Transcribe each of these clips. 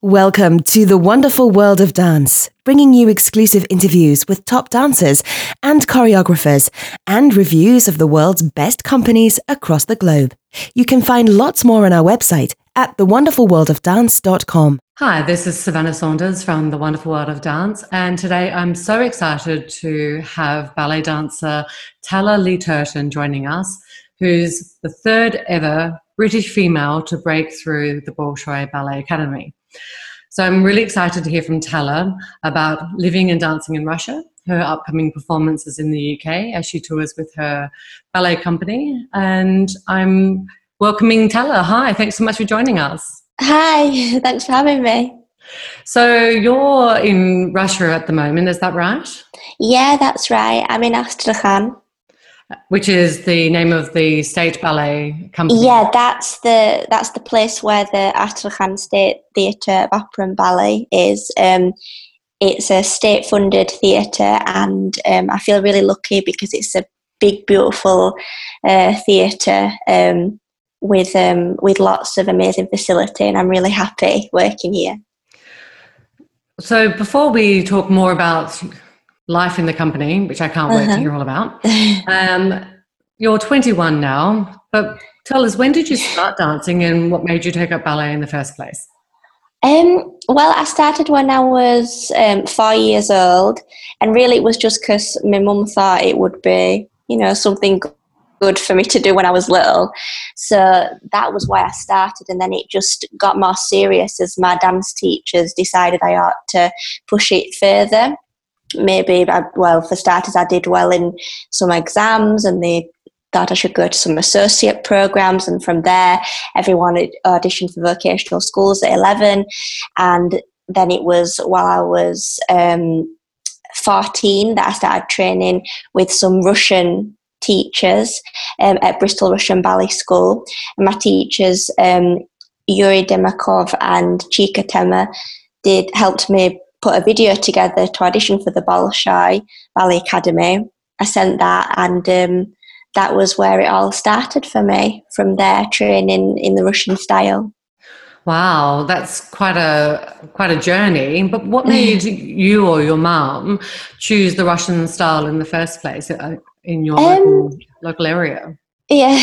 Welcome to the Wonderful World of Dance, bringing you exclusive interviews with top dancers and choreographers and reviews of the world's best companies across the globe. You can find lots more on our website at thewonderfulworldofdance.com. Hi, this is Savannah Saunders from The Wonderful World of Dance, and today I'm so excited to have ballet dancer Tala Lee Turton joining us, who's the third ever British female to break through the Bolshoi Ballet Academy. So I'm really excited to hear from Tala about living and dancing in Russia, her upcoming performances in the UK as she tours with her ballet company. And I'm welcoming Tala. Hi, thanks so much for joining us. Hi, thanks for having me. So you're in Russia at the moment, is that right? Yeah, that's right. I'm in Astrakhan. Which is the name of the state ballet company? Yeah, that's the place where the Atyrau State Theatre of Opera and Ballet is. It's a state-funded theatre, and I feel really lucky because it's a big, beautiful theatre with lots of amazing facility, and I'm really happy working here. So before we talk more about life in the company, which I can't wait to hear all about. You're 21 now, but tell us, when did you start dancing and what made you take up ballet in the first place? Well, I started when I was 4 years old, and really it was just because my mum thought it would be, something good for me to do when I was little. So that was why I started, and then it just got more serious as my dance teachers decided I ought to push it further. For starters, I did well in some exams, and they thought I should go to some associate programs, and from there everyone auditioned for vocational schools at 11, and then it was while I was 14 that I started training with some Russian teachers at Bristol Russian Ballet School, and my teachers Yuri Demakov and Chika Tema helped me put a video together to audition for the Bolshoi Ballet Academy. I sent that, and that was where it all started for me, from there, training in the Russian style. Wow, that's quite a journey. But what made you or your mum choose the Russian style in the first place in your local area? Yeah,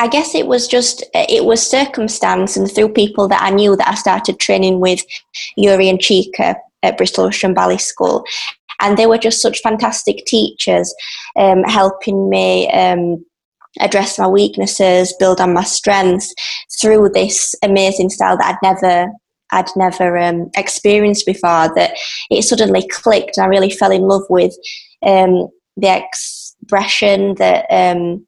I guess it was circumstance, and through people that I knew that I started training with Yuri and Chika at Bristol Russian Ballet School, and they were just such fantastic teachers, helping me address my weaknesses, build on my strengths through this amazing style that I'd never experienced before. That it suddenly clicked, and I really fell in love with the expression that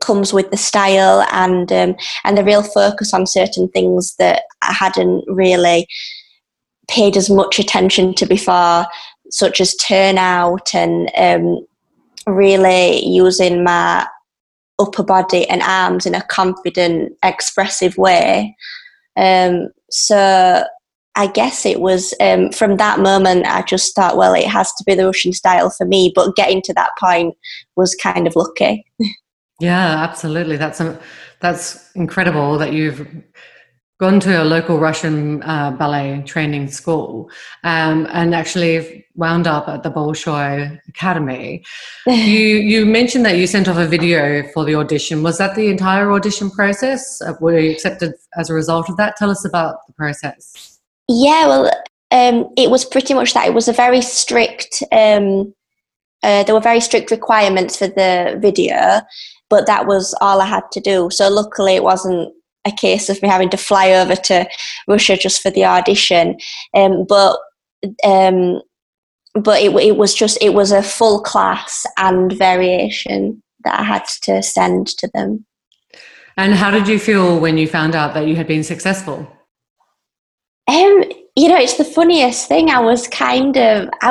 comes with the style, and the real focus on certain things that I hadn't really paid as much attention to before, such as turnout and really using my upper body and arms in a confident, expressive way. So I guess it was from that moment I just thought, well, it has to be the Russian style for me, but getting to that point was kind of lucky. Yeah, absolutely. That's incredible that you've gone to a local Russian ballet training school and actually wound up at the Bolshoi Academy. You mentioned that you sent off a video for the audition. Was that the entire audition process? Were you accepted as a result of that? Tell us about the process. Yeah, well, it was pretty much that. It was a very strict, there were very strict requirements for the video, but that was all I had to do. So luckily it wasn't a case of me having to fly over to Russia just for the audition. It was a full class and variation that I had to send to them. And how did you feel when you found out that you had been successful? It's the funniest thing. I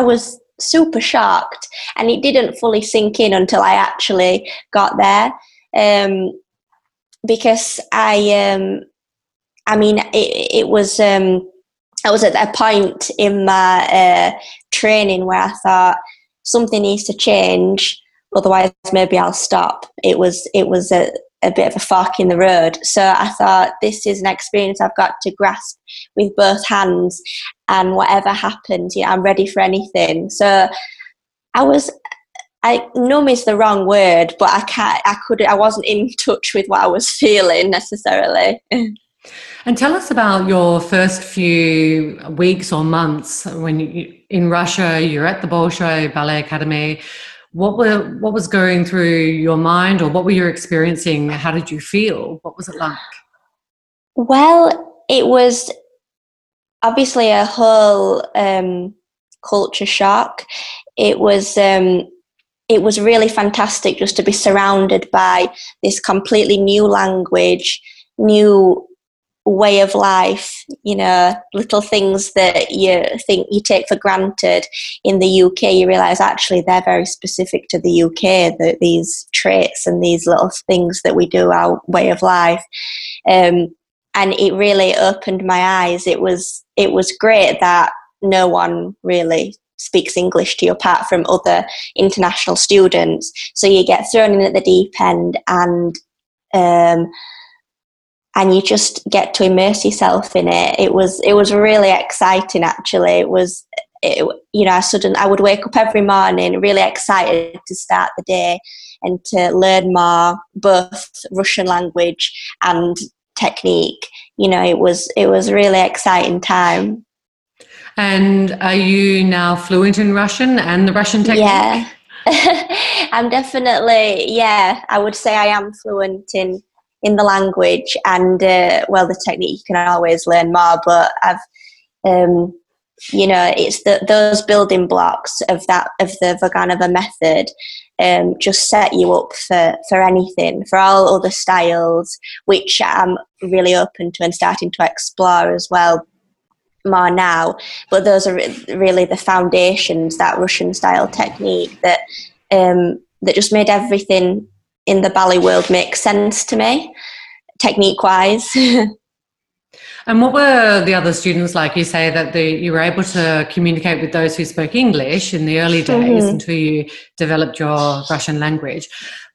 was super shocked, and it didn't fully sink in until I actually got there, because I was at a point in my training where I thought something needs to change, otherwise maybe I'll stop. It was a bit of a fork in the road. So I thought, this is an experience I've got to grasp with both hands, and whatever happens, you know, I'm ready for anything. So I was, numb is the wrong word, but I wasn't in touch with what I was feeling necessarily. And tell us about your first few weeks or months when you, in Russia, you're at the Bolshoi Ballet Academy. What was going through your mind, or what were you experiencing? How did you feel? What was it like? Well, it was obviously a whole culture shock. It was really fantastic just to be surrounded by this completely new language, new way of life, you know, little things that you think you take for granted in the UK, you realise actually they're very specific to the UK, that these traits and these little things that we do, our way of life, and it really opened my eyes. It was great that no one really speaks English to you apart from other international students, so you get thrown in at the deep end, and you just get to immerse yourself in it. It was really exciting, actually. I would wake up every morning really excited to start the day and to learn more, both Russian language and technique. You know, it was a really exciting time. And are you now fluent in Russian and the Russian technique? Yeah, I'm definitely. Yeah, I would say I am fluent in the language, and the technique you can always learn more, but I've it's those building blocks of the Vaganova method just set you up for anything, for all other styles, which I'm really open to and starting to explore as well more now. But those are really the foundations, that Russian style technique that just made everything in the ballet world makes sense to me, technique-wise. And what were the other students like? You say that you were able to communicate with those who spoke English in the early days until you developed your Russian language.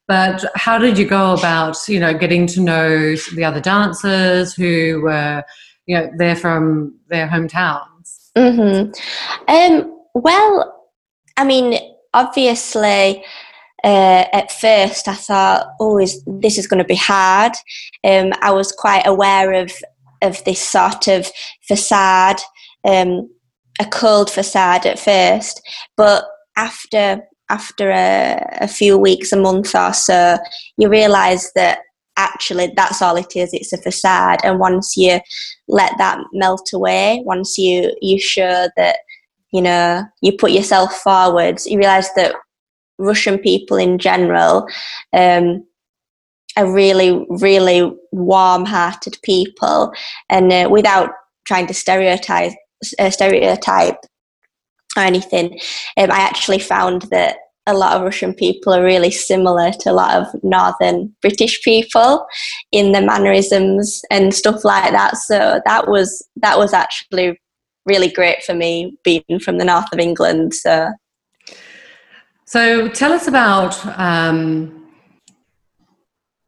But how did you go about, getting to know the other dancers who were, they're from their hometowns? Mm-hmm. Obviously... at first I thought, this is going to be hard. I was quite aware of this sort of facade, a cold facade at first. But after a few weeks, a month or so, you realise that actually that's all it is. It's a facade. And once you let that melt away, once you show that, you put yourself forwards, you realise that Russian people in general are really, really warm-hearted people, and without trying to stereotype or anything, I actually found that a lot of Russian people are really similar to a lot of Northern British people in their mannerisms and stuff like that. So that was actually really great for me, being from the north of England. So tell us about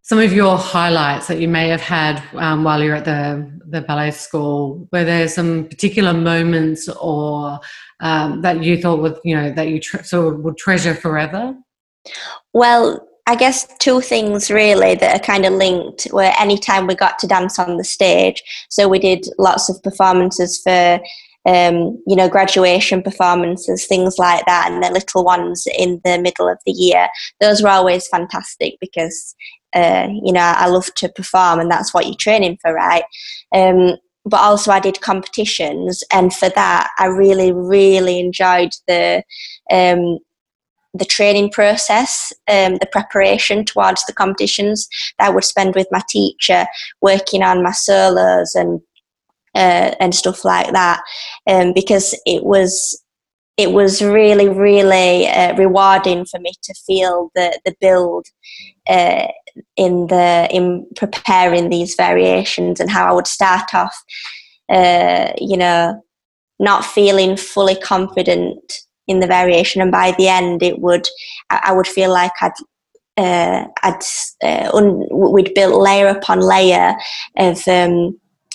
some of your highlights that you may have had while you were at the ballet school. Were there some particular moments or that you thought would treasure forever? Well, I guess two things really that are kind of linked were any time we got to dance on the stage. So we did lots of performances for graduation performances, things like that, and the little ones in the middle of the year. Those were always fantastic because, I love to perform, and that's what you're training for, right? But also I did competitions, and for that I really, really enjoyed the training process, the preparation towards the competitions that I would spend with my teacher working on my solos and stuff like that, because it was really, really rewarding for me to feel the build in preparing these variations, and how I would start off, not feeling fully confident in the variation, and by the end I would feel like I'd we'd built layer upon layer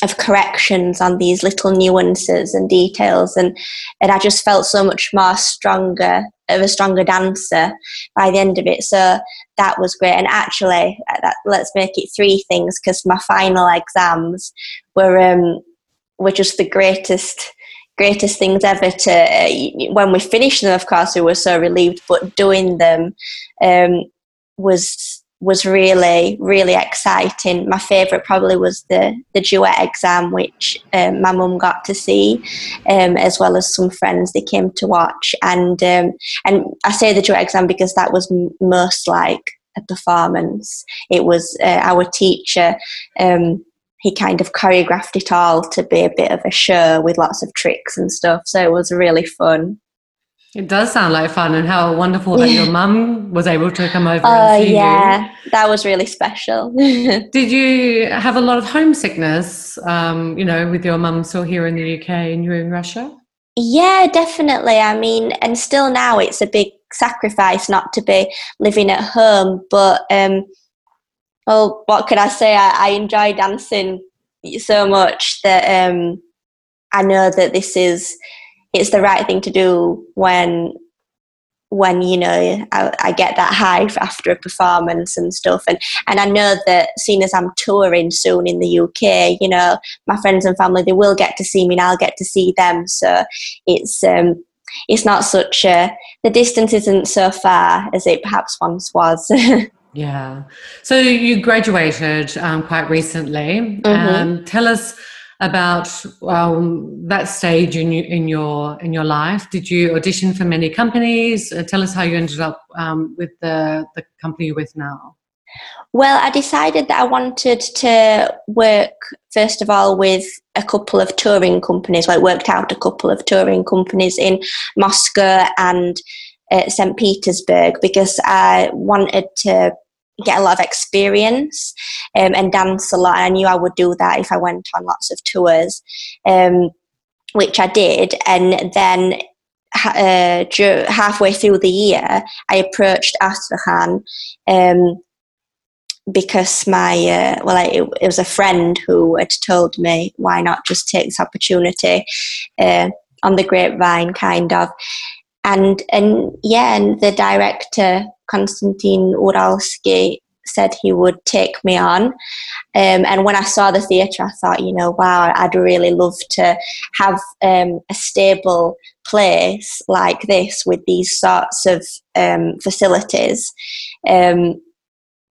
of corrections on these little nuances and details, and I just felt so much more stronger dancer by the end of it. So that was great. And actually, let's make it three things, because my final exams were just the greatest things ever. When we finished them, of course, we were so relieved, but doing them was really, really exciting. My favourite probably was the duet exam, which my mum got to see, as well as some friends. They came to watch, and I say the duet exam because that was most like a performance. It was our teacher, he kind of choreographed it all to be a bit of a show with lots of tricks and stuff, so it was really fun. It does sound like fun, and how wonderful that your mum was able to come over and see you. That was really special. Did you have a lot of homesickness, with your mum still here in the UK and you in Russia? Yeah, definitely. I mean, and still now it's a big sacrifice not to be living at home, but, what could I say? I enjoy dancing so much that I know that it's the right thing to do when I get that high after a performance and stuff. And I know that seeing as I'm touring soon in the UK, my friends and family, they will get to see me and I'll get to see them. So it's not the distance isn't so far as it perhaps once was. Yeah. So you graduated quite recently. Mm-hmm. Tell us about that stage in your life. Did you audition for many companies? Tell us how you ended up with the company you're with now. Well, I decided that I wanted to work, first of all, with a couple of touring companies. Well, I worked out a couple of touring companies in Moscow and St. Petersburg, because I wanted to get a lot of experience and dance a lot. I knew I would do that if I went on lots of tours, which I did. And then halfway through the year, I approached Astrakhan because my it was a friend who had told me, why not just take this opportunity on the grapevine, kind of. And the director, Konstantin Uralski, said he would take me on. And when I saw the theatre, I thought, wow, I'd really love to have a stable place like this with these sorts of facilities. So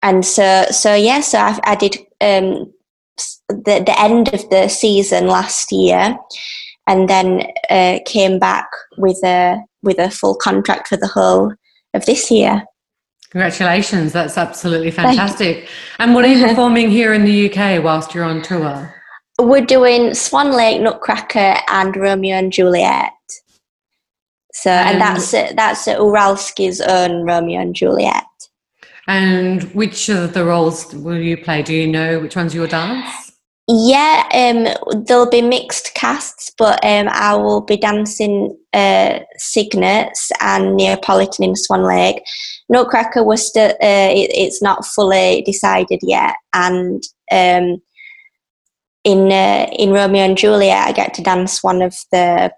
I did the end of the season last year, and then came back with a full contract for the whole of this year. Congratulations, that's absolutely fantastic. And what are you performing here in the UK whilst you're on tour? We're doing Swan Lake, Nutcracker and Romeo and Juliet. So, and that's Uralski's own Romeo and Juliet. And which of the roles will you play? Do you know which one's your dance? Yeah, there'll be mixed casts, but I will be dancing Cygnets and Neapolitan in Swan Lake. Nutcracker was still, it's not fully decided yet, and in Romeo and Juliet, I get to dance one of the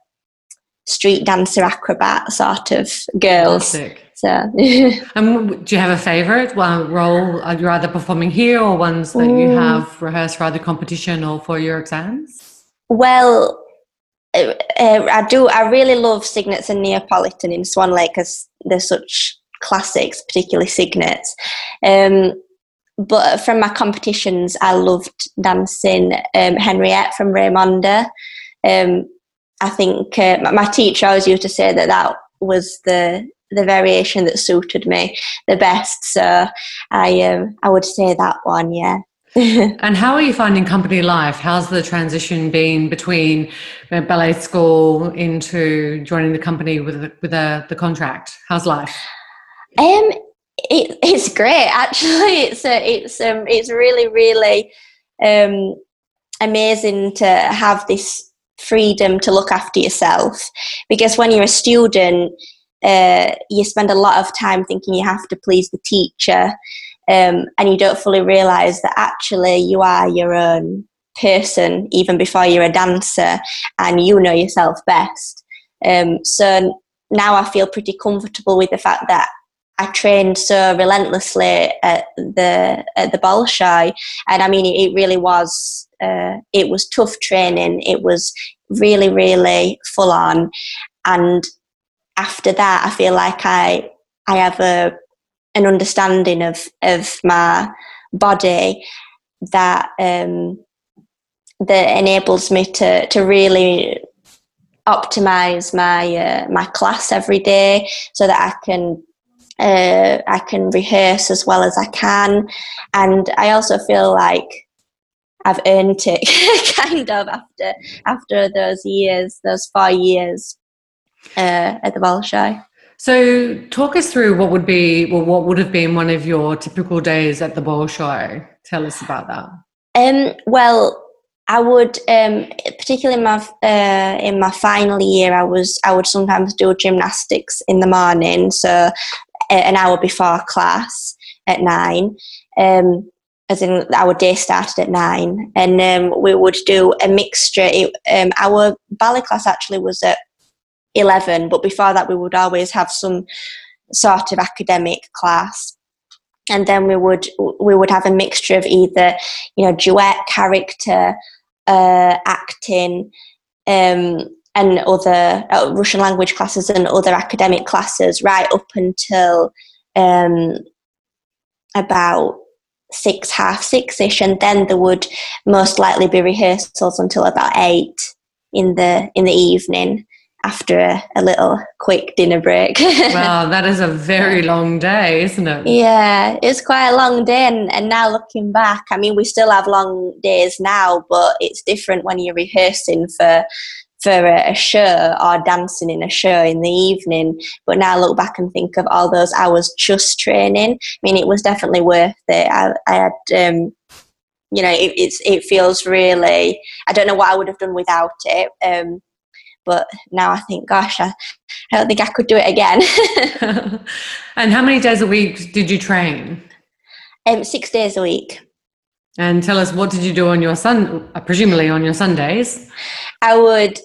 street dancer acrobat sort of girls. Classic. So, do you have a favourite role? Are you either performing here or ones that you have rehearsed for either competition or for your exams? Well, I do. I really love Cygnets and Neapolitan in Swan Lake because they're such classics, particularly Cygnets. But from my competitions, I loved dancing Henriette from Raymonda. I think my teacher always used to say that was the variation that suited me the best, so I would say that one, yeah. And how are you finding company life? How's the transition been between ballet school into joining the company with the contract? How's life? It's great, actually. It's really, really amazing to have this freedom to look after yourself, because when you're a student, you spend a lot of time thinking you have to please the teacher, and you don't fully realise that actually you are your own person even before you're a dancer, and you know yourself best. So now I feel pretty comfortable with the fact that I trained so relentlessly at the Bolshoi, and I mean it really was it was tough training. It was really, really full on, and after that I feel like I have an understanding of my body that that enables me to really optimize my my class every day, so that I can rehearse as well as I can. And I also feel like I've earned it kind of after those 4 years at the Bolshoi. So talk us through what would have been one of your typical days at the Bolshoi. Tell us about that. Well, I would, particularly in my final year, I would sometimes do gymnastics in the morning, so an hour before class at 9, as in our day started at 9, and we would do a mixture. Our ballet class actually was at 11, but before that we would always have some sort of academic class, and then we would have a mixture of either, duet, character, acting, and other Russian language classes and other academic classes, right up until about 6, half 6-ish, and then there would most likely be rehearsals until about 8 in the evening, after a little quick dinner break. Wow, that is a very long day, isn't it? Yeah, it's quite a long day, and now looking back, I mean, we still have long days now, but it's different when you're rehearsing for a show or dancing in a show in the evening. But now I look back and think of all those hours just training. I mean, it was definitely worth it. I had, it feels really, I don't know what I would have done without it. But now I think, gosh, I don't think I could do it again. And how many days a week did you train? 6 days a week. And tell us, what did you do presumably on your Sundays? I would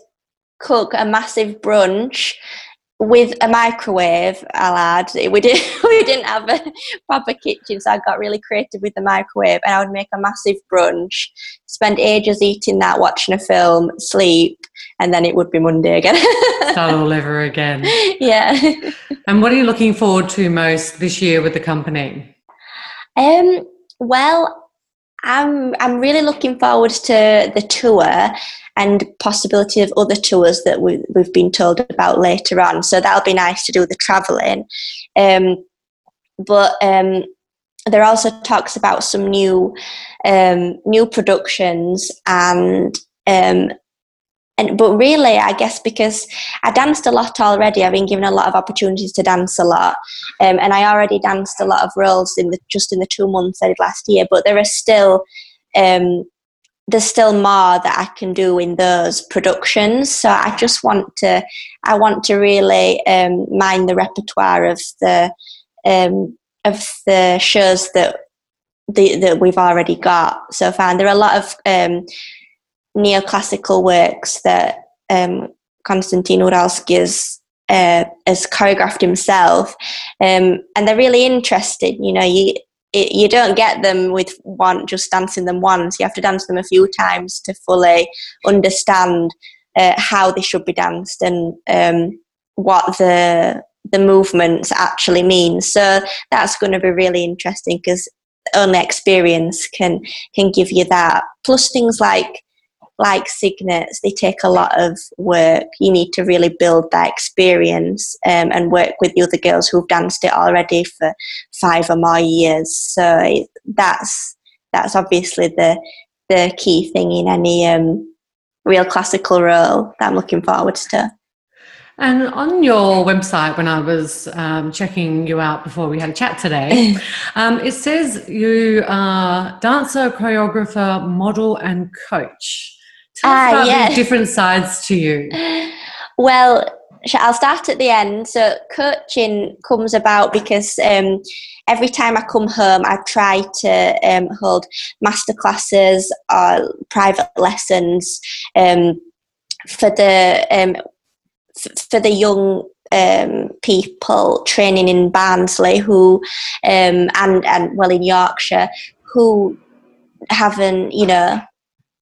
cook a massive brunch with a microwave, I'll add. We didn't have a proper kitchen, so I got really creative with the microwave, and I would make a massive brunch, spend ages eating that, watching a film, sleep, and then it would be Monday again. Start all over again. Yeah. And what are you looking forward to most this year with the company? Well, I'm really looking forward to the tour and possibility of other tours that we've been told about later on. So that'll be nice to do the travelling. But there are also talks about some new productions but really, I guess because I danced a lot already, I've been given a lot of opportunities to dance a lot, and I already danced a lot of roles in the 2 months I did last year. But there are still there's still more that I can do in those productions. So I just want to really mine the repertoire of the shows that we've already got so far. And there are a lot of neoclassical works that Konstantin Uralski has choreographed himself, and they're really interesting. You don't get them with just dancing them once. You have to dance them a few times to fully understand how they should be danced and what the movements actually mean. So that's going to be really interesting, because only experience can give you that. Plus things like signets, they take a lot of work. You need to really build that experience and work with the other girls who've danced it already for 5 or more years. So that's obviously the key thing in any real classical role that I'm looking forward to. And on your website, when I was checking you out before we had a chat today, it says you are dancer, choreographer, model and coach. Tell us about the different sides to you. Well, I'll start at the end. So coaching comes about because every time I come home, I try to hold masterclasses or private lessons for the young people training in Barnsley who and in Yorkshire who haven't, you know,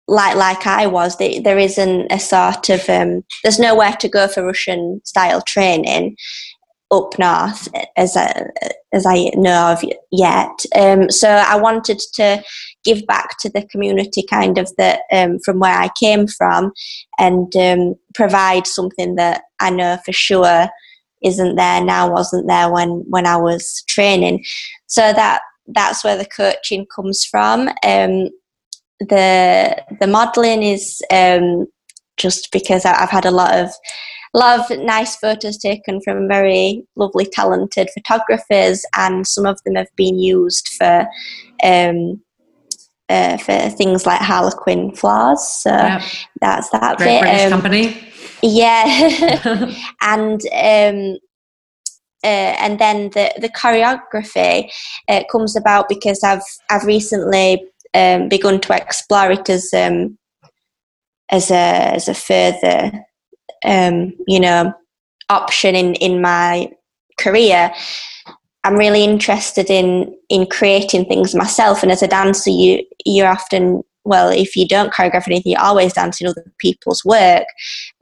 like I was, there isn't a sort of there's nowhere to go for Russian style training up north as I know of yet, so I wanted to give back to the community kind of that from where I came from, and provide something that I know for sure isn't there now, wasn't there when I was training. So that's where the coaching comes from. The modelling is just because I've had a lot of nice photos taken from very lovely, talented photographers, and some of them have been used for things like Harlequin Floors. So yeah. That's that great bit. British company. Yeah, and then the choreography comes about because I've recently begun to explore it as a further option in my career. I'm really interested in creating things myself, and as a dancer you're often, well, if you don't choreograph anything, you're always dancing other people's work,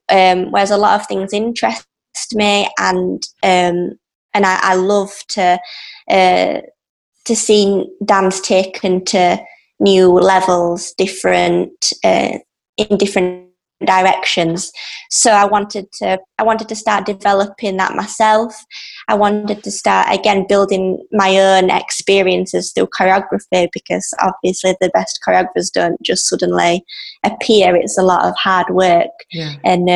whereas a lot of things interest me, and I love to see dance taken to new levels, different in different directions. So I wanted to start developing that myself. I wanted to start again building my own experiences through choreography, because obviously the best choreographers don't just suddenly appear. It's a lot of hard work, yeah. And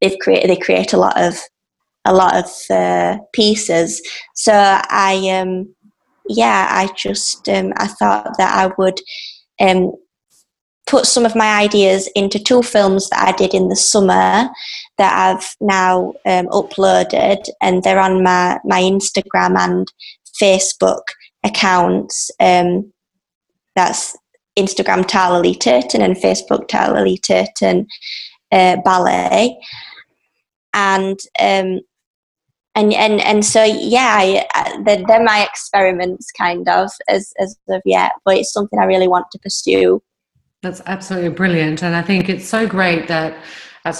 they create a lot of pieces. So I thought that I would put some of my ideas into two films that I did in the summer that I've now uploaded, and they're on my Instagram and Facebook accounts. That's Instagram Tala Lee Turton and Facebook Tala Lee Turton Ballet, and so yeah, they're my experiments kind of as of yet, but it's something I really want to pursue. That's absolutely brilliant, and I think it's so great that at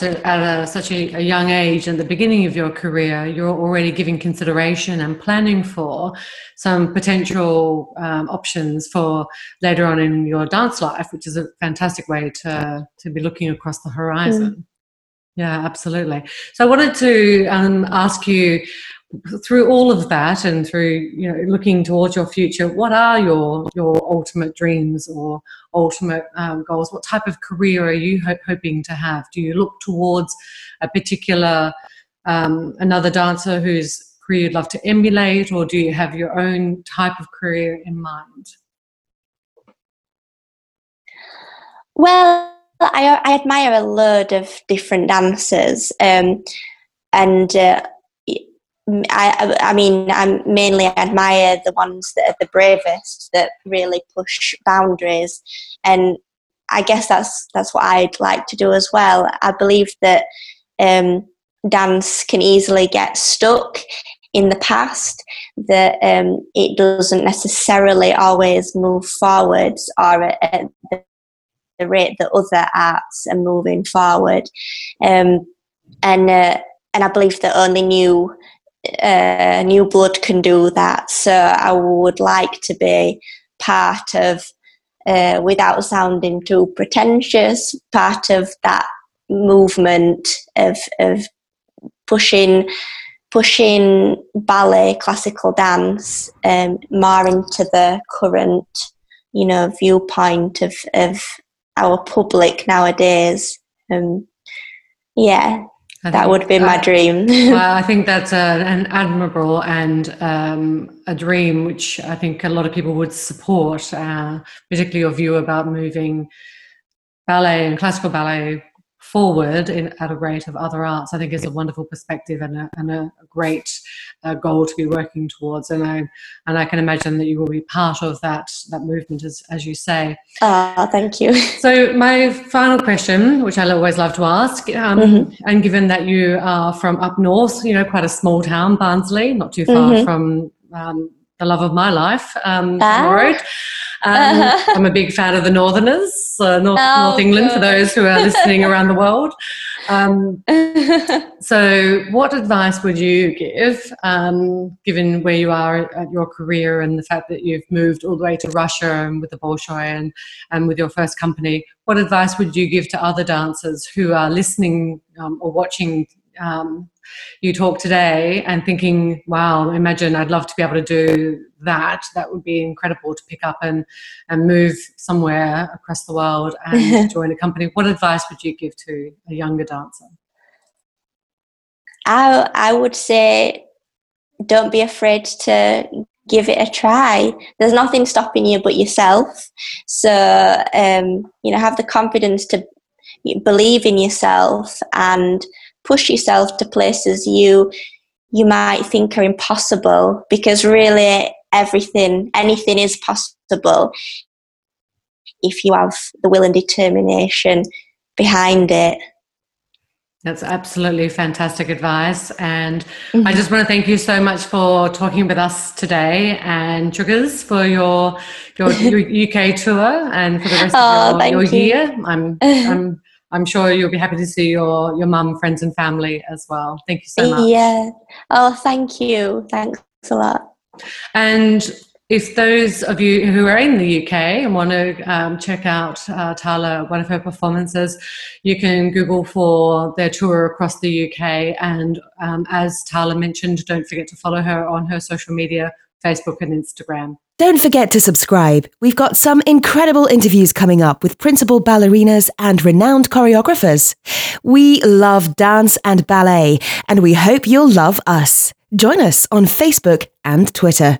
such a young age, at the beginning of your career, you're already giving consideration and planning for some potential options for later on in your dance life, which is a fantastic way to be looking across the horizon. Mm. Yeah, absolutely. So I wanted to ask you, through all of that and through, you know, looking towards your future, what are your ultimate dreams or ultimate goals? What type of career are you hoping to have? Do you look towards a particular another dancer whose career you'd love to emulate, or do you have your own type of career in mind? Well, I admire a load of different dancers, and I mean, I mainly admire the ones that are the bravest, that really push boundaries, and I guess that's what I'd like to do as well. I believe that dance can easily get stuck in the past, that it doesn't necessarily always move forwards or at the rate that other arts are moving forward, and I believe that only new blood can do that. So I would like to be part of, without sounding too pretentious, part of that movement of pushing ballet, classical dance, more into the current, you know, viewpoint of our public nowadays. Yeah. That would be my dream. Well, I think that's an admirable and a dream which I think a lot of people would support, particularly your view about moving ballet and classical ballet forward at a rate of other arts, I think is a wonderful perspective and a great goal to be working towards. And I can imagine that you will be part of that movement, as you say. Thank you. So my final question, which I always love to ask, and given that you are from up north, you know, quite a small town, Barnsley, not too far from the love of my life, road. I'm a big fan of the Northerners, North England, for those who are listening around the world. So what advice would you give, given where you are at your career and the fact that you've moved all the way to Russia and with the Bolshoi and with your first company? What advice would you give to other dancers who are listening or watching you talk today and thinking, wow, imagine I'd love to be able to do that. That would be incredible to pick up and move somewhere across the world and join a company. What advice would you give to a younger dancer? I would say don't be afraid to give it a try. There's nothing stopping you but yourself. So, you know, have the confidence to believe in yourself and push yourself to places you might think are impossible, because really anything is possible if you have the will and determination behind it. That's absolutely fantastic advice, and I just want to thank you so much for talking with us today, and Chuggers for your UK tour and for the rest of your year. I'm sure you'll be happy to see your mum, friends and family as well. Thank you so much. Yeah. Oh, thank you. Thanks a lot. And if those of you who are in the UK and want to check out Tala, one of her performances, you can Google for their tour across the UK. And as Tala mentioned, don't forget to follow her on her social media, Facebook and Instagram. Don't forget to subscribe. We've got some incredible interviews coming up with principal ballerinas and renowned choreographers. We love dance and ballet, and we hope you'll love us. Join us on Facebook and Twitter.